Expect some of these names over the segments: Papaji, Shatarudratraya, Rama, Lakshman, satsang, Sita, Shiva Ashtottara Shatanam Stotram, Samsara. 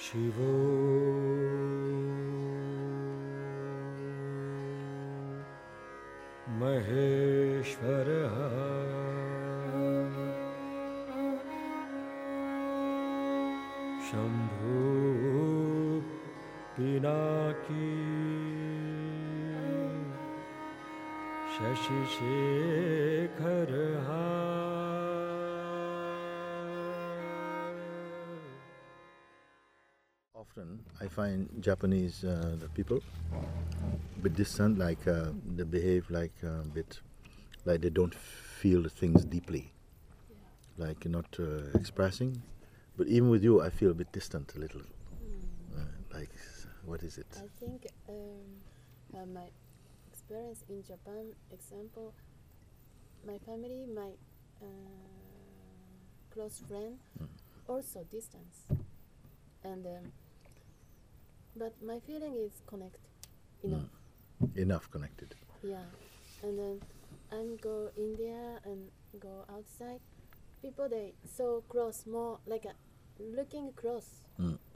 Shivo Maheshwara Shambhu Pinaki Shashi Shekhara. Often I find Japanese the people bit distant, like they behave like a bit, like they don't feel things deeply, like you're not expressing. But even with you, I feel a bit distant, a little. Like, what is it? I think my experience in Japan, example, my family, my close friend, also distance, and. But my feeling is connected, enough. Enough connected. Yeah, and then I go India and go outside. People they so close, more like looking close,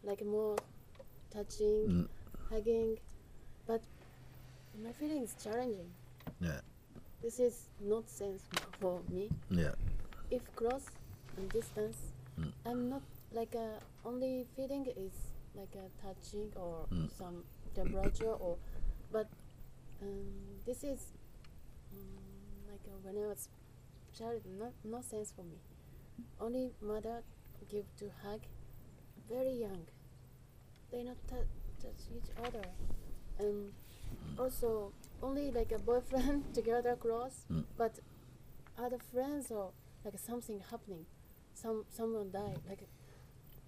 like more touching, hugging. But my feeling is challenging. Yeah. This is not sense for me. Yeah. If close and distance, I'm not like only feeling is. Like a touching or some temperature, or but this is like when I was child, no sense for me. Only mother give to hug, very young. They not touch each other, and also only like a boyfriend together close, but other friends or like something happening, someone died like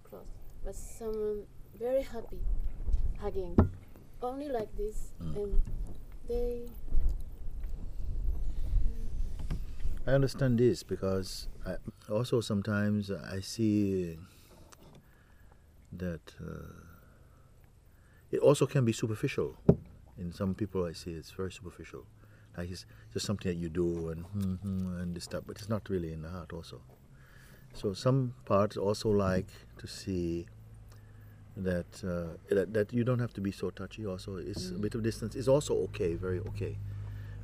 close, but someone. Very happy, hugging, only like this, and they... I understand this because I also sometimes I see that it also can be superficial. In some people I see it's very superficial, like it's just something that you do and this stuff, but it's not really in the heart also. So some parts also like to see that, that you don't have to be so touchy. Also, it's a bit of distance. It's also okay, very okay.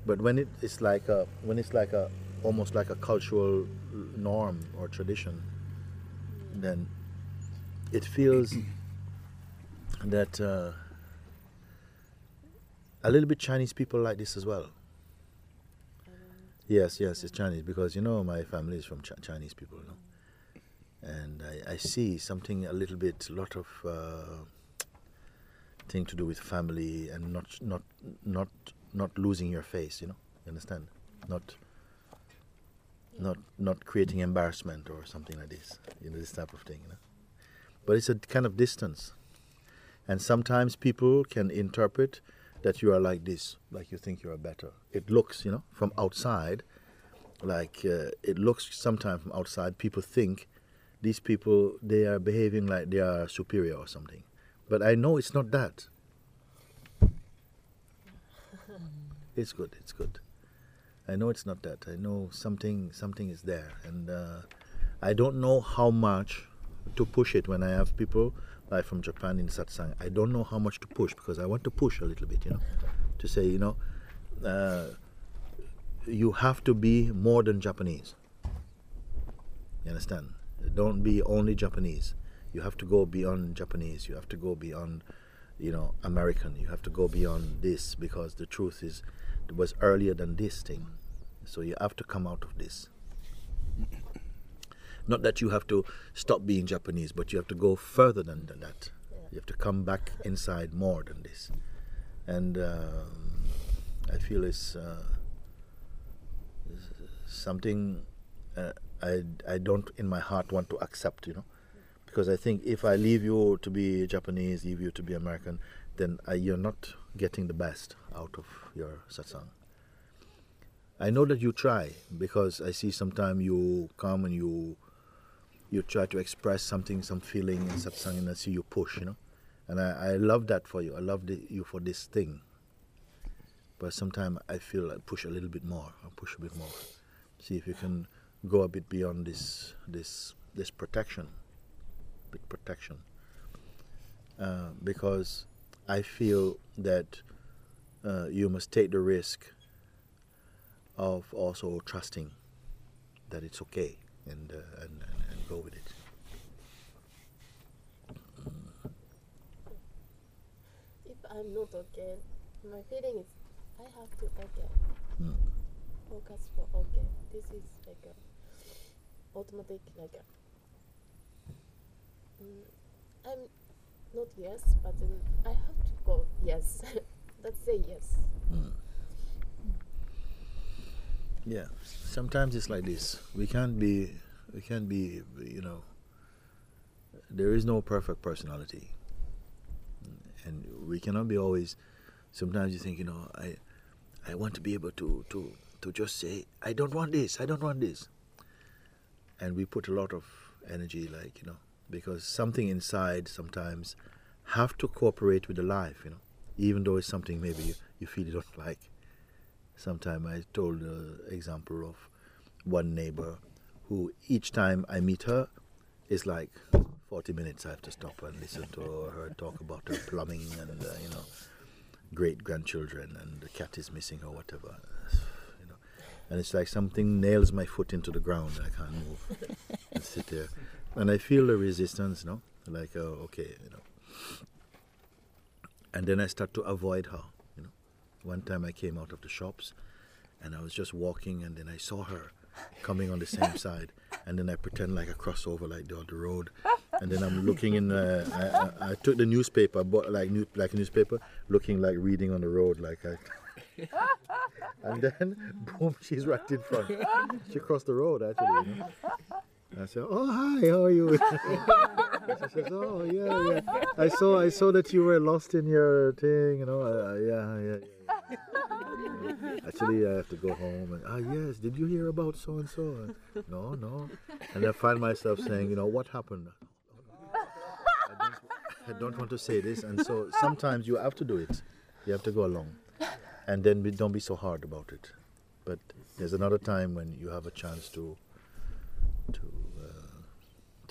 But when it's like a, when it's like a, almost like a cultural norm or tradition, then it feels that a little bit Chinese people like this as well. Yes, yes, it's Chinese because you know my family is from Chinese people. No? And I see something a little bit, lot of thing to do with family and not losing your face, you know. You understand? Not creating embarrassment or something like this, you know, this type of thing. You know? But it's a kind of distance, and sometimes people can interpret that you are like this, like you think you are better. It looks, you know, from outside, like it looks sometimes from outside. People think. These people, they are behaving like they are superior or something. But I know it's not that. It's good, it's good. I know it's not that. I know something is there. And I don't know how much to push it when I have people like from Japan in satsang. I don't know how much to push because I want to push a little bit, you know, to say, you know, you have to be more than Japanese. You understand? Don't be only Japanese. You have to go beyond Japanese. You have to go beyond, you know, American. You have to go beyond this because the truth is, it was earlier than this thing. So you have to come out of this. Not that you have to stop being Japanese, but you have to go further than that. You have to come back inside more than this. And I feel it's something... I don't in my heart want to accept, you know, because I think if I leave you to be Japanese, leave you to be American, then you're not getting the best out of your satsang. I know that you try because I see sometimes you come and you try to express something, some feeling in satsang, and I see you push, you know, and I love that for you. I love you for this thing, but sometimes I feel I push a little bit more. I push a bit more. See if you can. Go a bit beyond this protection, because I feel that you must take the risk of also trusting that it's okay and go with it. If I'm not okay, my feeling is I have to okay. Mm. Focus for okay. This is like a automatic like a, I'm not yes, but then I have to go yes. Let's say yes. Mm. Yeah, sometimes it's like this. We can't be, you know, there is no perfect personality. And we cannot be always, sometimes you think, you know, I want to be able to just say, I don't want this, I don't want this. And we put a lot of energy, like, you know, because something inside sometimes have to cooperate with the life, you know, even though it's something maybe you feel you don't like. Sometime I told the example of one neighbor who each time I meet her is like 40 minutes I have to stop and listen to her talk about her plumbing and you know, great grandchildren and the cat is missing or whatever, you know, and it's like something nails my foot into the ground. I can't move and sit there, and I feel the resistance, you know, like okay, you know, and then I start to avoid her. One time I came out of the shops and I was just walking, and then I saw her coming on the same side, and then I pretend like I cross over like down the road, and then I'm looking in, I took the newspaper, bought like newspaper, looking like reading on the road like I, and then boom, she's right in front. She crossed the road actually, you know? I said, oh hi, how are you? She says, oh yeah, yeah. I saw that you were lost in your thing, you know, yeah. Actually, I have to go home. And, yes, did you hear about so-and-so? No. And I find myself saying, you know, what happened? I don't want to say this. And so sometimes you have to do it. You have to go along. And then don't be so hard about it. But there's another time when you have a chance to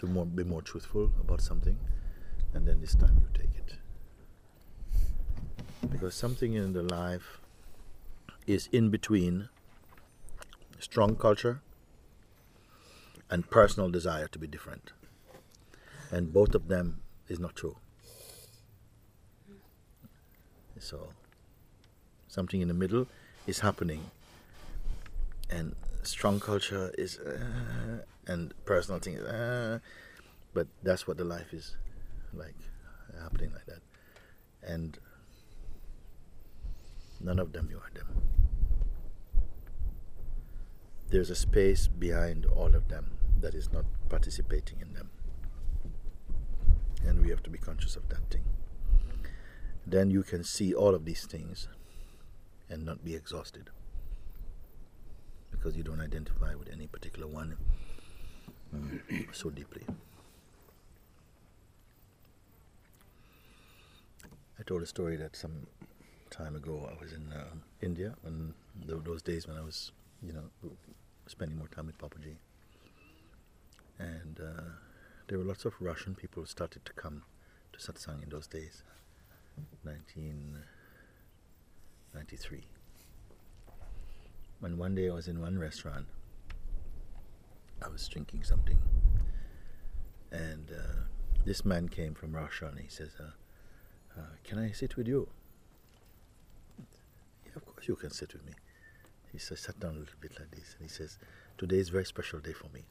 be more truthful about something. And then this time you take it. Because something in the life is in between strong culture and personal desire to be different. And both of them is not true. So something in the middle is happening. And strong culture is, and personal thing is, but that's what the life is like, happening like that. And none of them you are them. There's a space behind all of them that is not participating in them. And we have to be conscious of that thing. Then you can see all of these things and not be exhausted. Because you don't identify with any particular one so deeply. I told a story that some time ago I was in India, and those days when I was, you know, spending more time with Papaji, and there were lots of Russian people who started to come to satsang in those days, 1993. And one day I was in one restaurant, I was drinking something, and this man came from Russia, and he says, can I sit with you? Of course you can sit with me. He sat down a little bit like this, and he says, today is a very special day for me.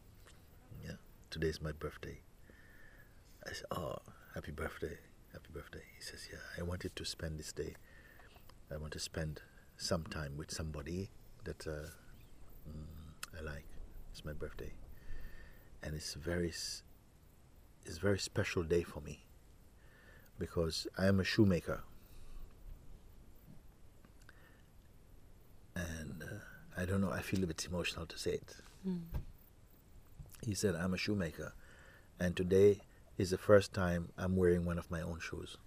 Yeah, today is my birthday. I said, oh, happy birthday, happy birthday. He says, yeah, I wanted to spend this day. I want to spend some time with somebody that I like. It's my birthday. And it's a very special day for me because I am a shoemaker. And I don't know, I feel a bit emotional to say it. Mm. He said, I'm a shoemaker, and today is the first time I'm wearing one of my own shoes.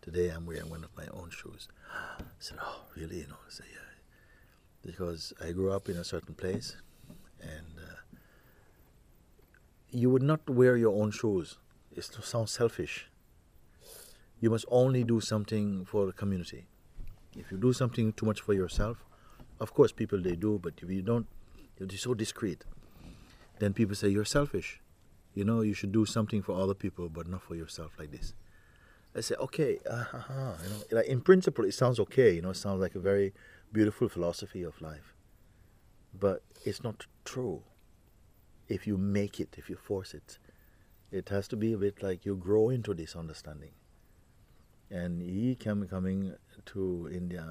Today I'm wearing one of my own shoes. I said, oh, really? You know, I said, yeah. Because I grew up in a certain place, and you would not wear your own shoes is to sound selfish. You must only do something for the community. If you do something too much for yourself, of course people they do, but if you don't, you're so discreet, then people say you're selfish. You know, you should do something for other people, but not for yourself like this. I say, okay, you know, like in principle it sounds okay, you know, it sounds like a very beautiful philosophy of life. But it's not true if you make it, if you force it. It has to be a bit like you grow into this understanding. And he came coming to India,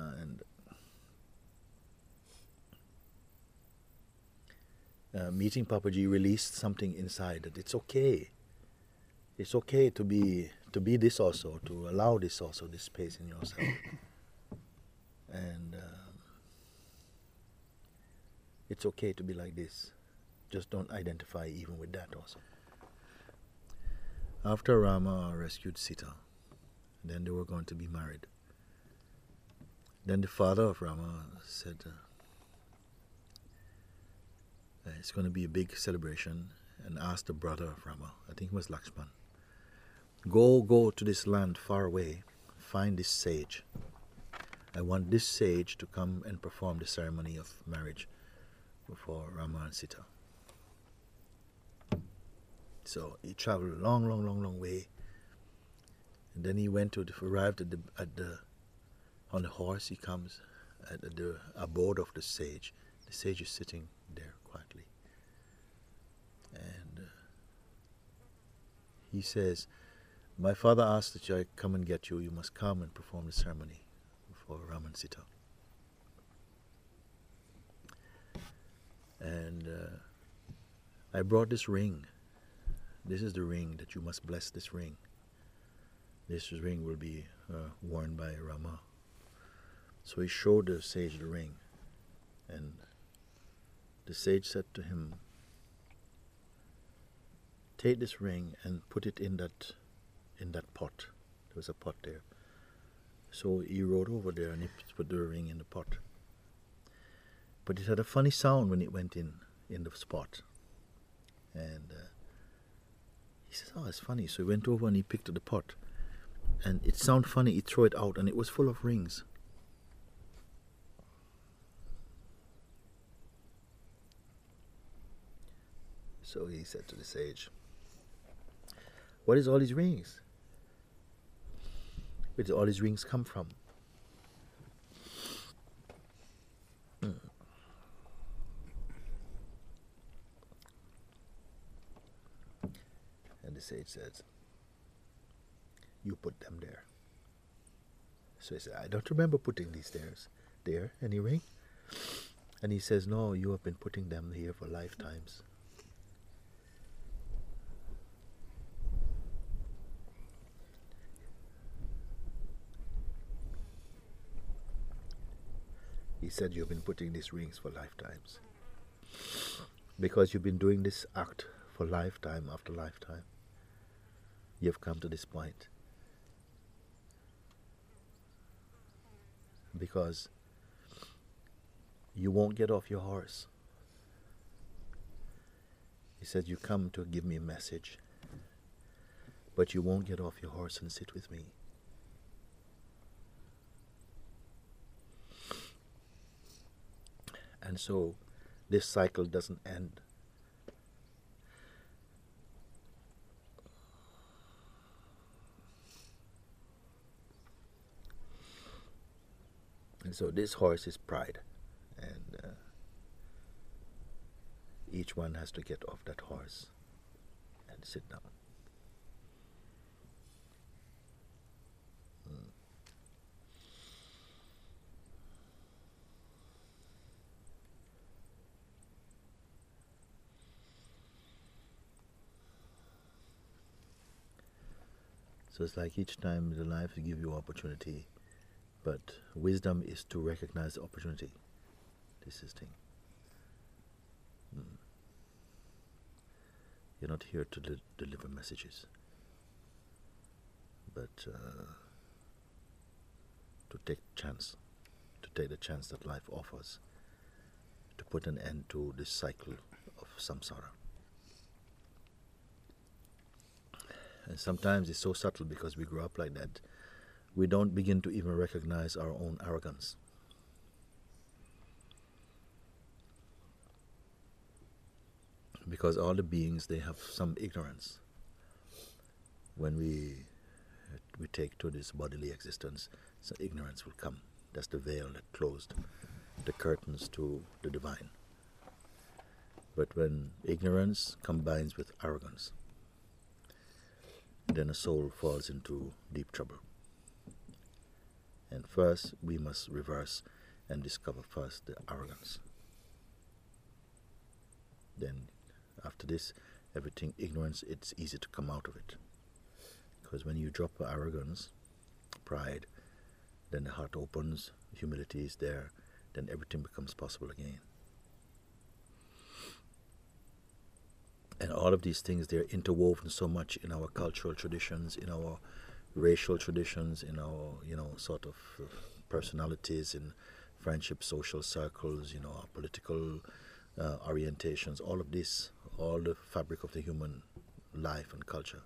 and meeting Papaji released something inside that it's okay. It's okay to be this also, to allow this also, this space in yourself. And it's okay to be like this. Just don't identify even with that also. After Rama rescued Sita, then they were going to be married. Then the father of Rama said, it's going to be a big celebration, and asked the brother of Rama, I think it was Lakshman, go to this land far away, find this sage. I want this sage to come and perform the ceremony of marriage for Rama and Sita. So he traveled a long way, and then he went to arrived on the horse. He comes at the abode of the sage. The sage is sitting there quietly, and he says, "My father asked that I come and get you. You must come and perform the ceremony for Rama and Sita." And I brought this ring. This is the ring that you must bless. This ring. This ring will be worn by Rama. So he showed the sage the ring, and the sage said to him, "Take this ring and put it in that pot." There was a pot there. So he rode over there and he put the ring in the pot. But it had a funny sound when it went in the spot. And he says, "Oh, it's funny." So he went over and he picked up the pot. And it sounded funny, he threw it out, and it was full of rings. So he said to the sage, "What is all these rings? Where did all these rings come from?" And the sage says, "You put them there." So he said, "I don't remember putting these there, any ring?" And he says, "No, you have been putting them here for lifetimes." He said, "You've been putting these rings for lifetimes because you've been doing this act for lifetime after lifetime. You've come to this point because you won't get off your horse." He said, "You come to give me a message, but you won't get off your horse and sit with me." And so this cycle doesn't end. And so this horse is pride, and each one has to get off that horse and sit down. So it's like each time the life will give you opportunity. But wisdom is to recognize the opportunity. This is the thing. You're not here to deliver messages, but to take the chance that life offers, to put an end to this cycle of samsara. And sometimes it's so subtle because we grew up like that. We don't begin to even recognize our own arrogance. Because all the beings, they have some ignorance. When we take to this bodily existence, so ignorance will come. That's the veil that closed the curtains to the divine. But when ignorance combines with arrogance, then a soul falls into deep trouble. And first, we must reverse and discover first the arrogance. Then, after this, everything ignorance, it's easy to come out of it. Because when you drop arrogance, pride, then the heart opens, humility is there, then everything becomes possible again. And all of these things, they're interwoven so much in our cultural traditions, in our racial traditions, in our, sort of personalities, in friendship, social circles, our political orientations, all of this, all the fabric of the human life and culture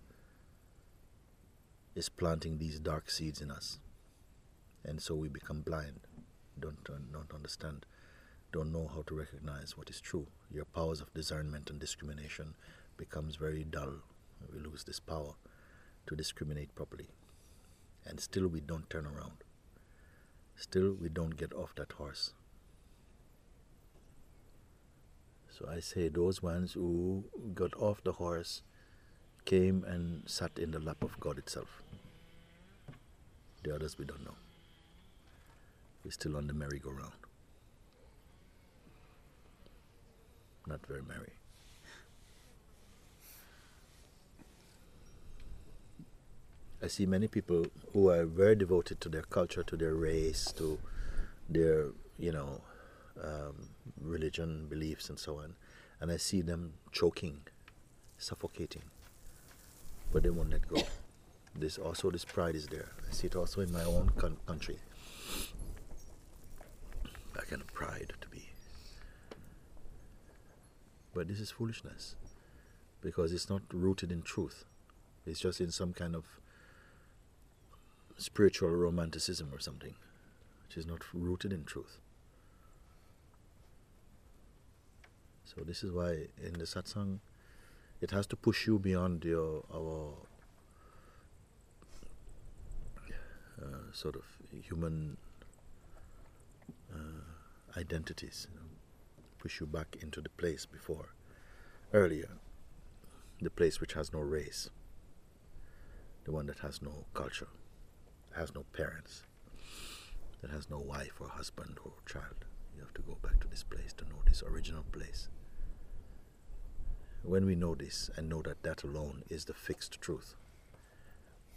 is planting these dark seeds in us. And so we become blind, don't understand, don't know how to recognize what is true. Your powers of discernment and discrimination becomes very dull. We lose this power to discriminate properly. And still we don't turn around. Still we don't get off that horse. So I say those ones who got off the horse came and sat in the lap of God itself. The others we don't know. We're still on the merry-go-round. Not very merry. I see many people who are very devoted to their culture, to their race, to their, religion, beliefs, and so on. And I see them choking, suffocating. But they won't let go. This pride is there. I see it also in my own country. That kind of pride to be. But this is foolishness, because it's not rooted in truth. It's just in some kind of spiritual romanticism or something, which is not rooted in truth. So this is why in the satsang, it has to push you beyond our sort of human identities. Push you back into the place before, earlier, the place which has no race, the one that has no culture, has no parents, that has no wife or husband or child. You have to go back to this place to know this original place. When we know this and know that that alone is the fixed truth,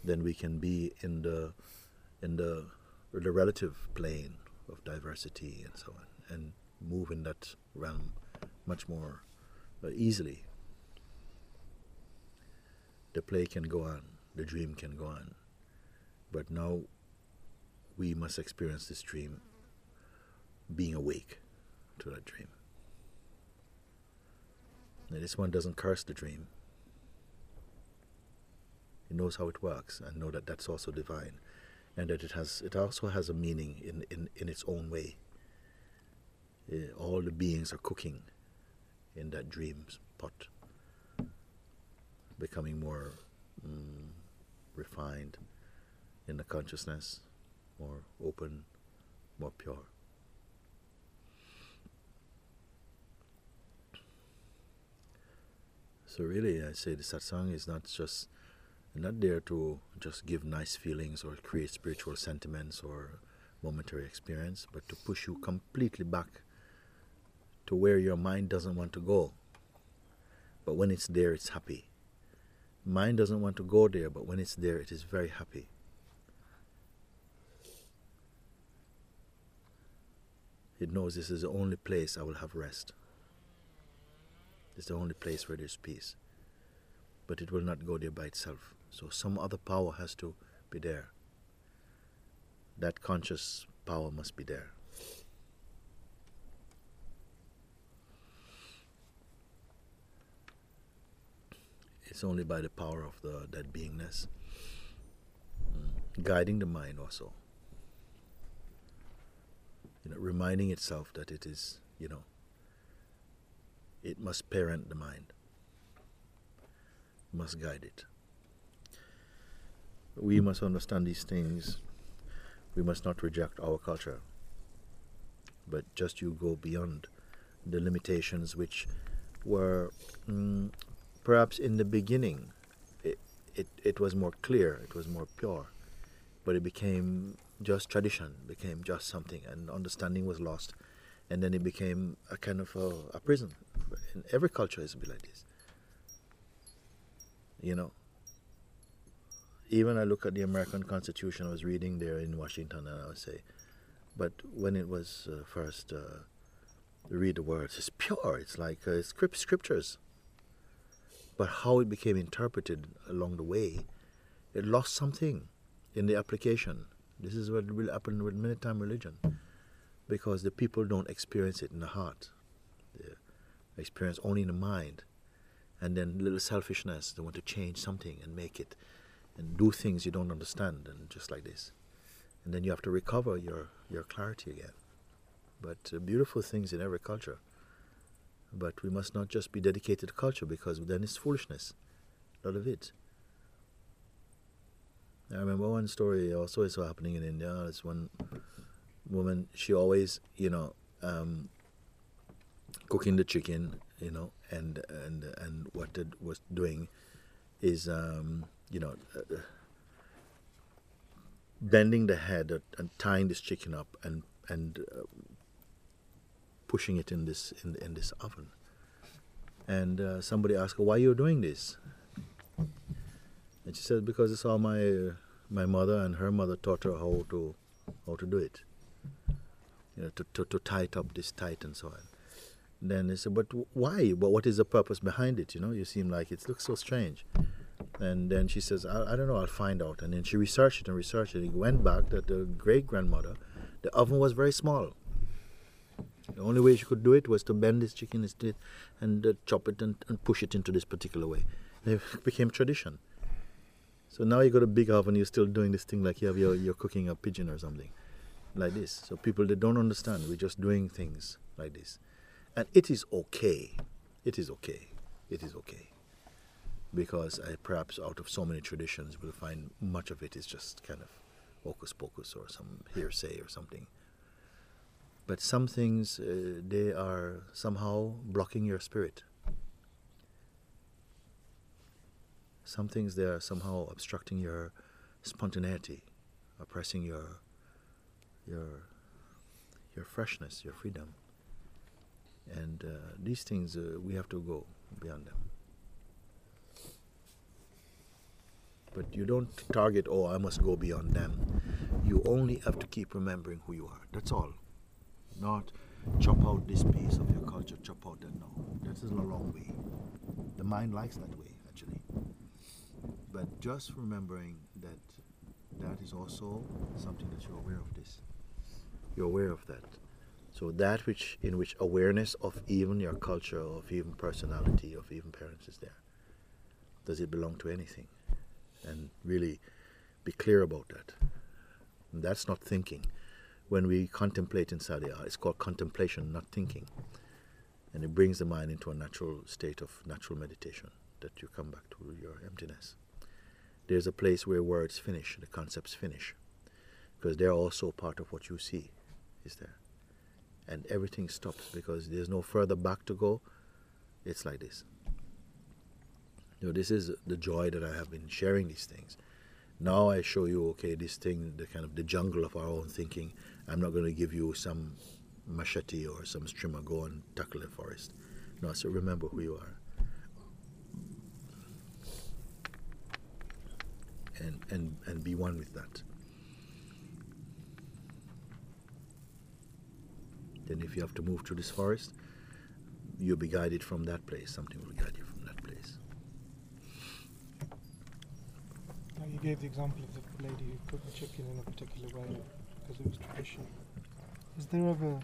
then we can be in the relative plane of diversity and so on, and move in that realm much more easily. The play can go on, the dream can go on, but now we must experience this dream being awake to that dream. Now this one doesn't curse the dream. It knows how it works and know that that's also divine, and that it also has a meaning in its own way. All the beings are cooking in that dream's pot, becoming more refined in the consciousness, more open, more pure. So really, I say the satsang is not there to just give nice feelings or create spiritual sentiments or momentary experience, but to push you completely back to where your mind doesn't want to go. But when it's there, it's happy. Mind doesn't want to go there, but when it's there, it is very happy. It knows this is the only place I will have rest. It's the only place where there's peace. But it will not go there by itself. So some other power has to be there. That conscious power must be there. It's It's only by the power of that beingness. Guiding the mind also. Reminding itself that it is, it must parent the mind. Must guide it. We must understand these things. We must not reject our culture. But just you go beyond the limitations which were perhaps in the beginning. It was more clear, it was more pure. But it became just tradition, became just something, and understanding was lost. And then it became a kind of a prison. In every culture it's been like this. Even I look at the American Constitution. I was reading there in Washington, and I would say, but when it was first, read the words, it's pure. It's like scriptures. But how it became interpreted along the way, it lost something in the application. This is what will happen with many times religion, because the people don't experience it in the heart. They experience only in the mind. And then little selfishness, they want to change something and make it, and do things you don't understand, and just like this. And then you have to recover your clarity again. But beautiful things in every culture. But we must not just be dedicated to culture, because then it's foolishness, a lot of it. I remember one story also is happening in India. This one woman, she always, cooking the chicken, and what it was doing is, bending the head and tying this chicken up and pushing it in this oven. And somebody asked her, "Why are you doing this?" And she said, "Because it's how my mother and her mother taught her how to do it. To tie it up this tight and so on." And then they said, "But why? But what is the purpose behind it? You seem like it looks so strange." And then she says, "I don't know. I'll find out." And then she researched it. It went back that the great grandmother, the oven was very small. The only way she could do it was to bend this chicken and chop it and push it into this particular way. And it became tradition. So now you got a big oven, you're still doing this thing like you're cooking a pigeon or something, like this. So people, they don't understand. We're just doing things like this, and it is okay. It is okay. It is okay, because perhaps out of so many traditions, we'll find much of it is just kind of hocus pocus or some hearsay or something. But some things they are somehow blocking your spirit. Some things they are somehow obstructing your spontaneity, oppressing your freshness, your freedom. And these things, we have to go beyond them. But you don't target, "Oh, I must go beyond them." You only have to keep remembering who you are. That's all. Not chop out this piece of your culture, chop out that. No, that is a long way. The mind likes that way, actually. But just remembering that that is also something that you're aware of this. You're aware of that. So that in which awareness of even your culture, of even personality, of even parents is there. Does it belong to anything? And really be clear about that. And that's not thinking. When we contemplate inside the heart, it's called contemplation, not thinking. And it brings the mind into a natural state of natural meditation, that you come back to your emptiness. There's a place where words finish, the concepts finish, because they're also part of what you see is there. And everything stops, because there's no further back to go. It's like this. This is the joy that I have been sharing these things. Now I show you, okay, this thing, the kind of the jungle of our own thinking. I'm not going to give you some machete or some strimmer, go and tackle the forest. No, so remember who you are. And be one with that. Then if you have to move through this forest, you'll be guided from that place. Something will guide you from that place. Now you gave the example of the lady who cooked the chicken in a particular way because it was tradition. Is there ever...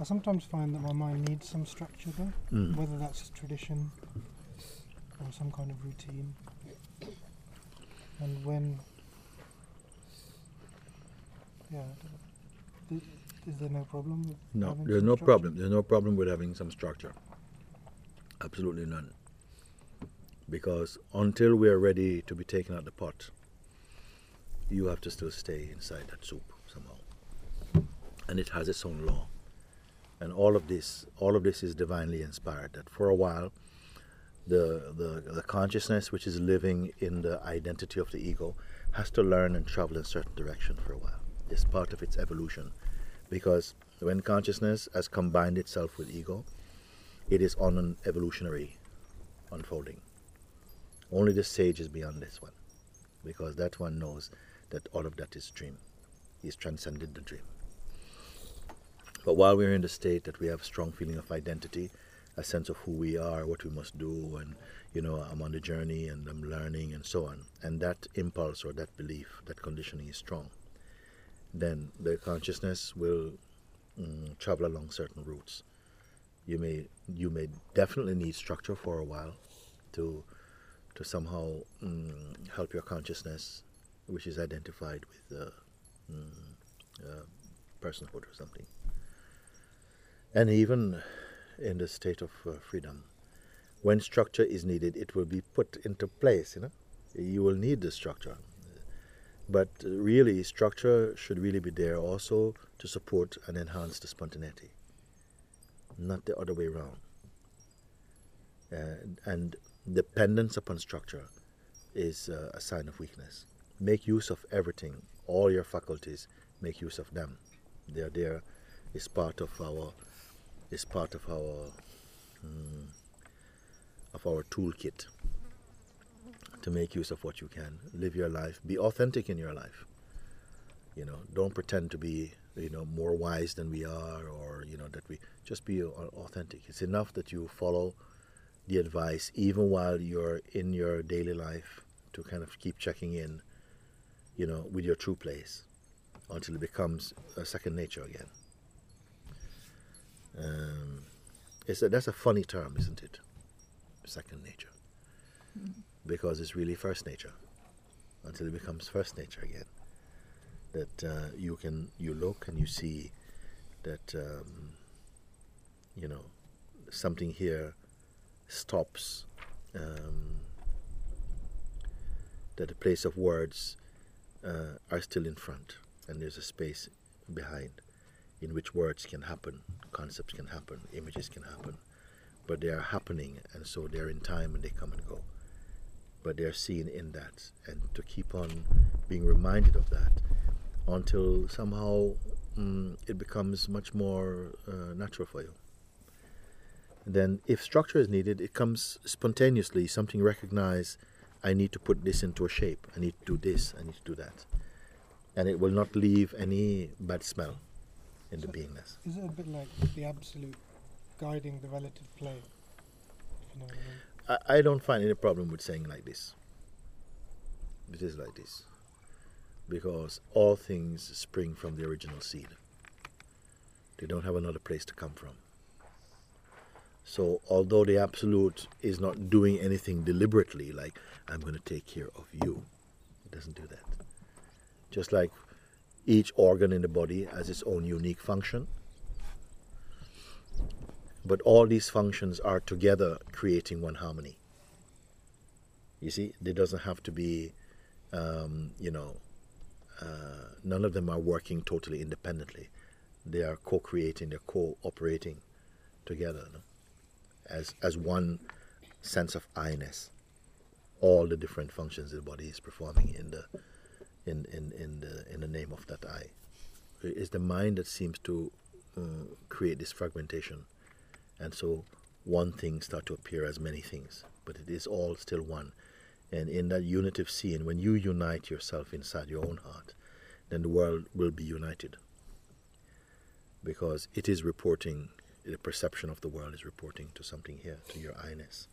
I sometimes find that my mind needs some structure though, whether that's tradition or some kind of routine. And when, yeah, is there no problem with having there's no structure? There's no problem with having some structure. Absolutely none. Because until we are ready to be taken out of the pot, you have to still stay inside that soup somehow. And it has its own law. And all of this is divinely inspired, that for a while the consciousness which is living in the identity of the ego has to learn and travel in a certain direction for a while. It's part of its evolution. Because when consciousness has combined itself with ego, it is on an evolutionary unfolding. Only the sage is beyond this one, because that one knows that all of that is dream. He's transcended the dream. But while we're in the state that we have a strong feeling of identity, a sense of who we are, what we must do, and, you know, I'm on the journey and I'm learning and so on, and that impulse or that belief, that conditioning is strong, then the consciousness will travel along certain routes. You may definitely need structure for a while to somehow help your consciousness, which is identified with personhood or something. And even in the state of freedom, when structure is needed, it will be put into place, you know. You will need the structure. But really, structure should really be there also to support and enhance the spontaneity, not the other way around. And dependence upon structure is a sign of weakness. Make use of everything, all your faculties, make use of them. They are there. It's part of our toolkit to make use of what you can. Live your life. Be authentic in your life. You know, don't pretend to be, you know, more wise than we are, or, you know, that we just be authentic. It's enough that you follow the advice even while you're in your daily life, to kind of keep checking in, you know, with your true place until it becomes a second nature again. That's a funny term, isn't it? Second nature. Because it's really first nature, until it becomes first nature again. That you look and you see that you know, something here stops, that the place of words are still in front, and there's a space behind in which words can happen, concepts can happen, images can happen, but they are happening, and so they're in time and they come and go. But they're seen in that, and to keep on being reminded of that until somehow it becomes much more natural for you. And then if structure is needed, it comes spontaneously. Something recognizes, I need to put this into a shape, I need to do this, I need to do that. And it will not leave any bad smell in the beingness. Is it a bit like the absolute guiding the relative plane? If you know what I mean. I don't find any problem with saying like this. It is like this. Because all things spring from the original seed. They don't have another place to come from. So although the Absolute is not doing anything deliberately, like, I'm going to take care of you, it doesn't do that. Just like each organ in the body has its own unique function, but all these functions are together creating one harmony. You see, there doesn't have to be, you know, none of them are working totally independently. They are co-creating, they're co-operating together, no? as one sense of I-ness. All the different functions the body is performing in the name of that I. It's the mind that seems to create this fragmentation, and so one thing starts to appear as many things, but it is all still one. And in that unitive scene, when you unite yourself inside your own heart, then the world will be united, because it is reporting, the perception of the world is reporting to something here, to your I-ness.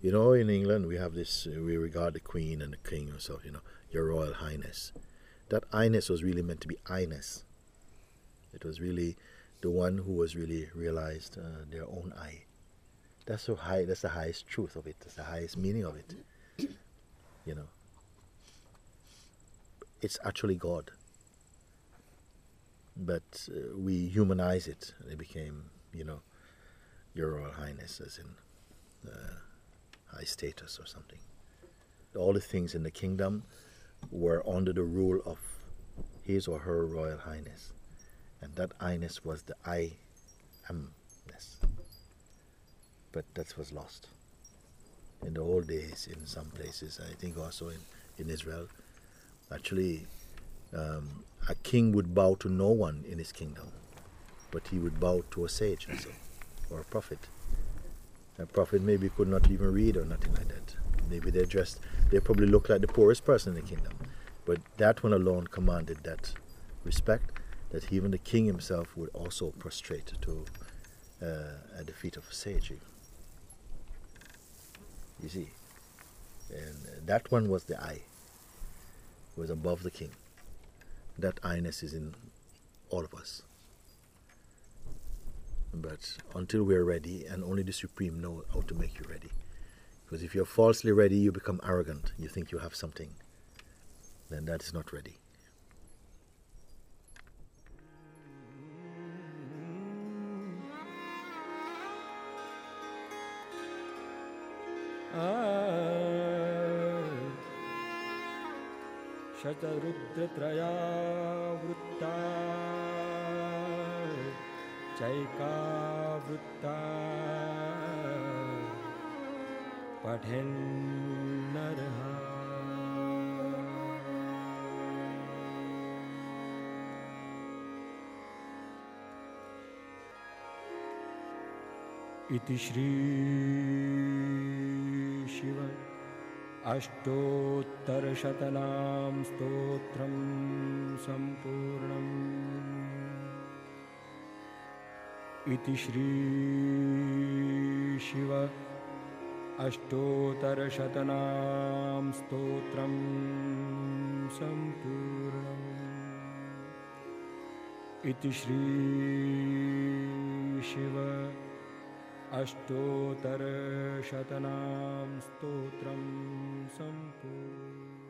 You know, in England we have this, we regard the Queen and the King herself, you know, Your Royal Highness. That I-ness was really meant to be I-ness. It was really the one who was really realized their own I. That's so high. That's the highest truth of it. That's the highest meaning of it. You know, it's actually God. But we humanize it. It became, you know, Your Royal Highness, as in high status or something. All the things in the kingdom were under the rule of His or Her Royal Highness. And that I-ness was the I am-ness. But that was lost in the old days in some places. I think also in Israel. Actually, a king would bow to no one in his kingdom, but he would bow to a sage and so, or a prophet. A prophet maybe could not even read or nothing like that. Maybe they're dressed, they probably look like the poorest person in the kingdom. But that one alone commanded that respect, that even the king himself would also prostrate to at the feet of a sage. You see? And that one was the I, was above the king. That I-ness is in all of us. But until we're ready, and only the Supreme knows how to make you ready. Because if you're falsely ready, you become arrogant. You think you have something. Then that is not ready. Shatarudratraya vrutta chaika vrutta padhen naraha. Iti Shri Shiva Ashtottara Shatanam Stotram Sampurnam. Iti Shri Shiva Ashtottara Shatanam Stotram Sampurnam. Iti Shri Shiva Ashtottara Shatanam Stotram Sampurnam.